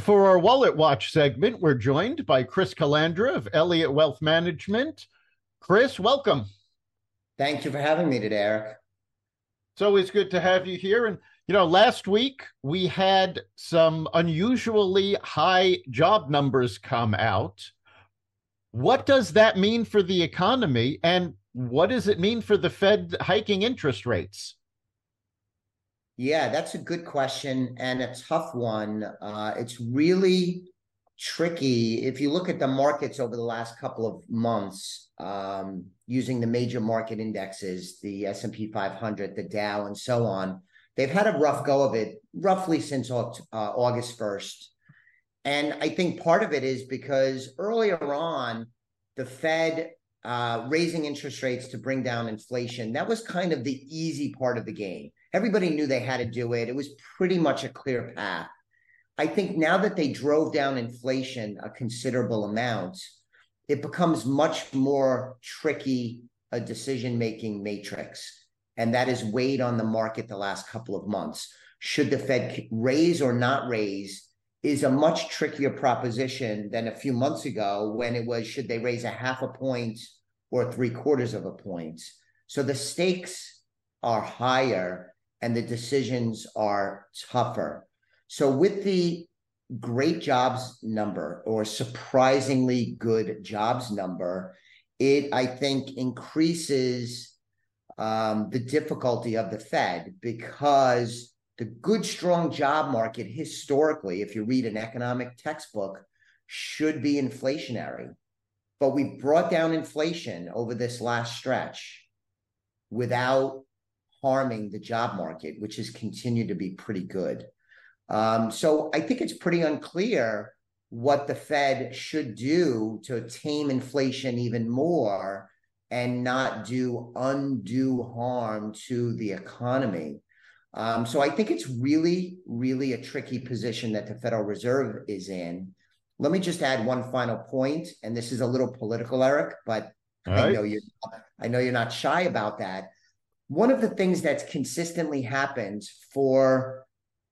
And for our Wallet Watch segment, we're joined by Chris Calandra of Elliott Wealth Management. Chris, welcome. Thank you for having me today, Eric. It's always good to have you here. And, you know, last week we had some unusually high job numbers come out. What does that mean for the economy? And what does it mean for the Fed hiking interest rates? Yeah, that's a good question and a tough one. It's really tricky. If you look at the markets over the last couple of months, using the major market indexes, the S&P 500, the Dow, and so on, they've had a rough go of it roughly since August 1st. And I think part of it is because earlier on, the Fed raising interest rates to bring down inflation, that was kind of the easy part of the game. Everybody knew they had to do it. It was pretty much a clear path. I think now that they drove down inflation a considerable amount, it becomes much more tricky a decision-making matrix. And that has weighed on the market the last couple of months. Should the Fed raise or not raise is a much trickier proposition than a few months ago when it was, should they raise a half a point or 3/4 of a point? So the stakes are higher and the decisions are tougher. So with the great jobs number or surprisingly good jobs number, it, I think, increases the difficulty of the Fed because the good, strong job market historically, if you read an economic textbook, should be inflationary. But we brought down inflation over this last stretch without harming the job market, which has continued to be pretty good. So I think it's pretty unclear what the Fed should do to tame inflation even more and not do undue harm to the economy. So I think it's really, really a tricky position that the Federal Reserve is in. Let me just add one final point, and this is a little political, Eric, but I know you're not shy about that. One of the things that's consistently happened for,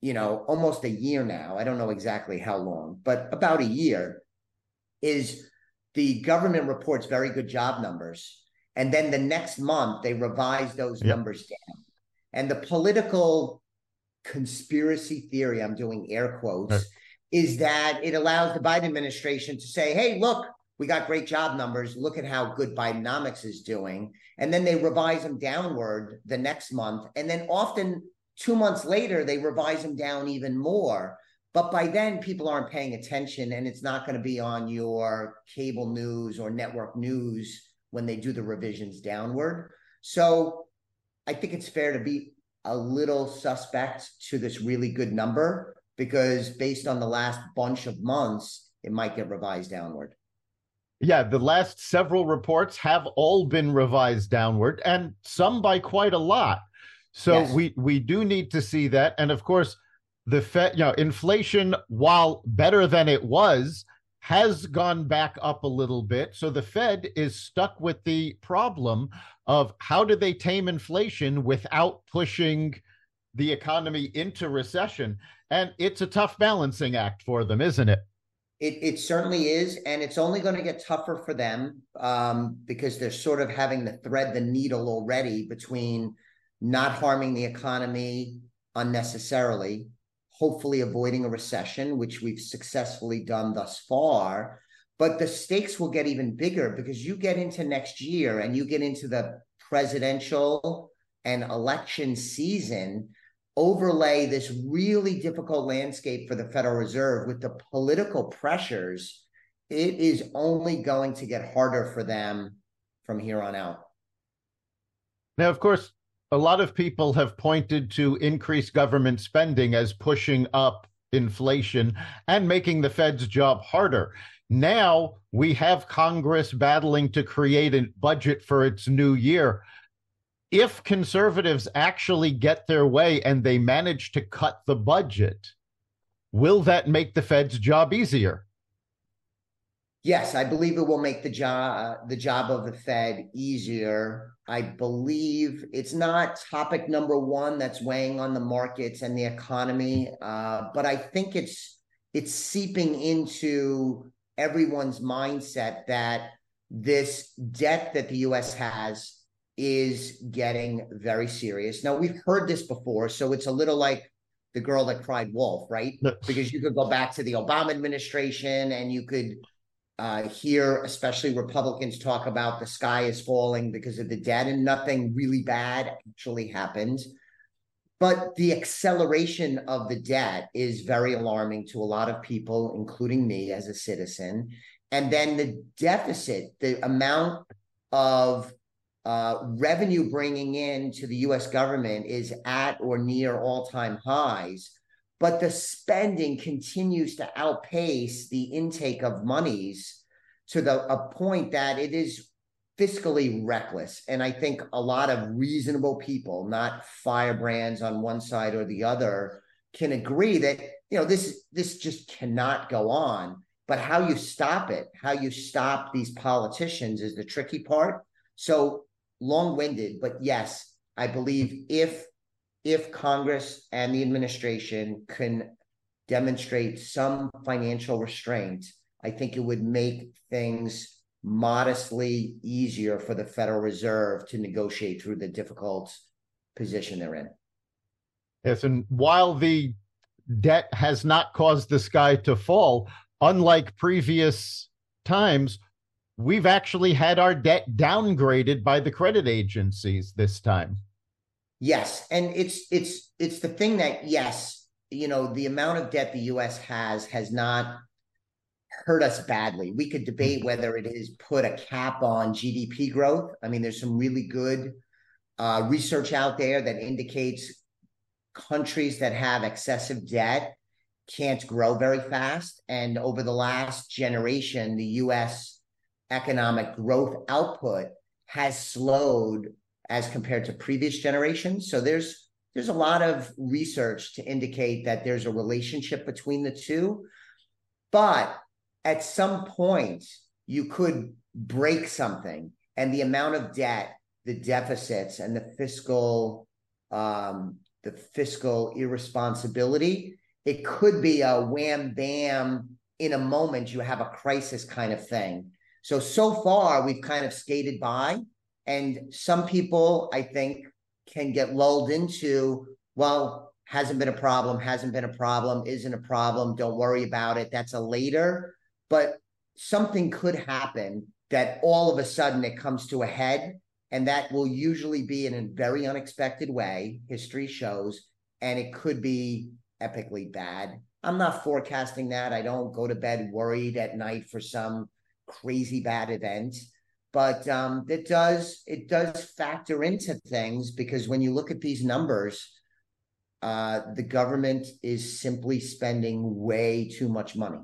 you know, almost a year now, I don't know exactly how long, but about a year, is the government reports very good job numbers. And then the next month, they revise those numbers down. And the political conspiracy theory, I'm doing air quotes, is that it allows the Biden administration to say, hey, look, we got great job numbers. Look at how good Bidenomics is doing. And then they revise them downward the next month. And then often 2 months later, they revise them down even more. But by then, people aren't paying attention, and it's not going to be on your cable news or network news when they do the revisions downward. So I think it's fair to be a little suspect to this really good number because based on the last bunch of months, it might get revised downward. Yeah, the last several reports have all been revised downward, and some by quite a lot. So we do need to see that. And of course, the Fed, you know, inflation, while better than it was, has gone back up a little bit. So the Fed is stuck with the problem of how do they tame inflation without pushing the economy into recession? And it's a tough balancing act for them, isn't it? It certainly is, and it's only going to get tougher for them because they're sort of having to thread the needle already between not harming the economy unnecessarily, hopefully avoiding a recession, which we've successfully done thus far. But the stakes will get even bigger because you get into next year and you get into the presidential and election season. Overlay this really difficult landscape for the Federal Reserve with the political pressures, it is only going to get harder for them from here on out. Now, of course, a lot of people have pointed to increased government spending as pushing up inflation and making the Fed's job harder. Now we have Congress battling to create a budget for its new year. If conservatives actually get their way and they manage to cut the budget, will that make the Fed's job easier? Yes, I believe it will make the job of the Fed easier. I believe it's not topic number one that's weighing on the markets and the economy, but I think it's it's seeping into everyone's mindset that this debt that the U.S. has is getting very serious. Now, we've heard this before, so it's a little like the girl that cried wolf, right? Because you could go back to the Obama administration and you could hear, especially Republicans, talk about the sky is falling because of the debt, and nothing really bad actually happened. But the acceleration of the debt is very alarming to a lot of people, including me as a citizen. And then the deficit, the amount of revenue bringing in to the U.S. government is at or near all-time highs, but the spending continues to outpace the intake of monies to a point that it is fiscally reckless. And I think a lot of reasonable people, not firebrands on one side or the other, can agree that, you know, this just cannot go on. But how you stop it, how you stop these politicians is the tricky part. So long-winded, but yes, I believe if Congress and the administration can demonstrate some financial restraint, I think it would make things modestly easier for the Federal Reserve to negotiate through the difficult position they're in. Yes, and while the debt has not caused the sky to fall, unlike previous times, we've actually had our debt downgraded by the credit agencies this time. Yes, and it's the thing that, yes, you know, the amount of debt the U.S. has not hurt us badly. We could debate whether it has put a cap on GDP growth. I mean, there's some really good research out there that indicates countries that have excessive debt can't grow very fast. And over the last generation, the U.S. economic growth output has slowed as compared to previous generations. So there's a lot of research to indicate that there's a relationship between the two. But at some point, you could break something, and the amount of debt, the deficits, and the fiscal irresponsibility, it could be a wham bam in a moment. You have a crisis kind of thing. So far, we've kind of skated by, and some people, I think, can get lulled into, well, hasn't been a problem, isn't a problem, don't worry about it, that's a later. But something could happen that all of a sudden it comes to a head, and that will usually be in a very unexpected way, history shows, and it could be epically bad. I'm not forecasting that. I don't go to bed worried at night for some crazy bad event, but it does factor into things, because when you look at these numbers, the government is simply spending way too much money.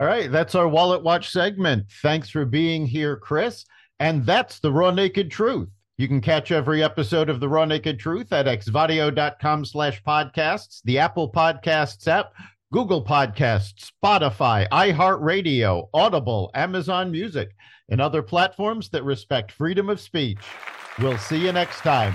All right, that's our Wallet Watch segment. Thanks for being here, Chris. And that's the Raw Naked Truth. You can catch every episode of the Raw Naked Truth at xvadio.com/podcasts, the Apple Podcasts app, Google Podcasts, Spotify, iHeartRadio, Audible, Amazon Music, and other platforms that respect freedom of speech. We'll see you next time.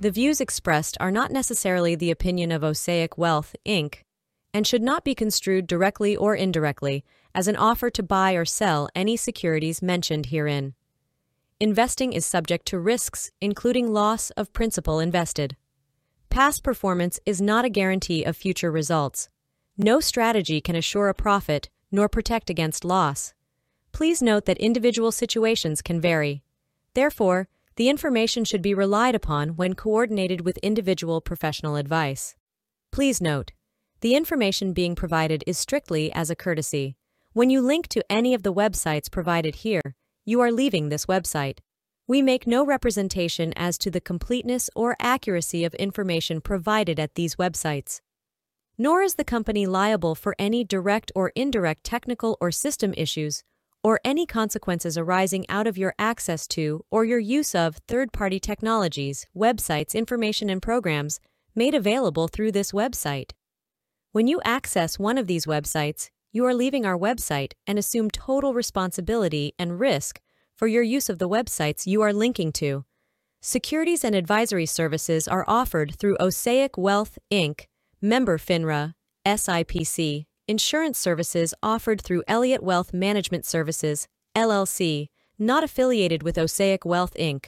The views expressed are not necessarily the opinion of Osaic Wealth, Inc., and should not be construed directly or indirectly as an offer to buy or sell any securities mentioned herein. Investing is subject to risks, including loss of principal invested. Past performance is not a guarantee of future results. No strategy can assure a profit nor protect against loss. Please note that individual situations can vary. Therefore, the information should be relied upon when coordinated with individual professional advice. Please note, the information being provided is strictly as a courtesy. When you link to any of the websites provided here, you are leaving this website. We make no representation as to the completeness or accuracy of information provided at these websites. Nor is the company liable for any direct or indirect technical or system issues, or any consequences arising out of your access to or your use of third-party technologies, websites, information, and programs made available through this website. When you access one of these websites, you are leaving our website and assume total responsibility and risk for your use of the websites you are linking to. Securities and advisory services are offered through Osaic Wealth, Inc., member FINRA, SIPC. Insurance services offered through Elliott Wealth Management Services, LLC, not affiliated with Osaic Wealth, Inc.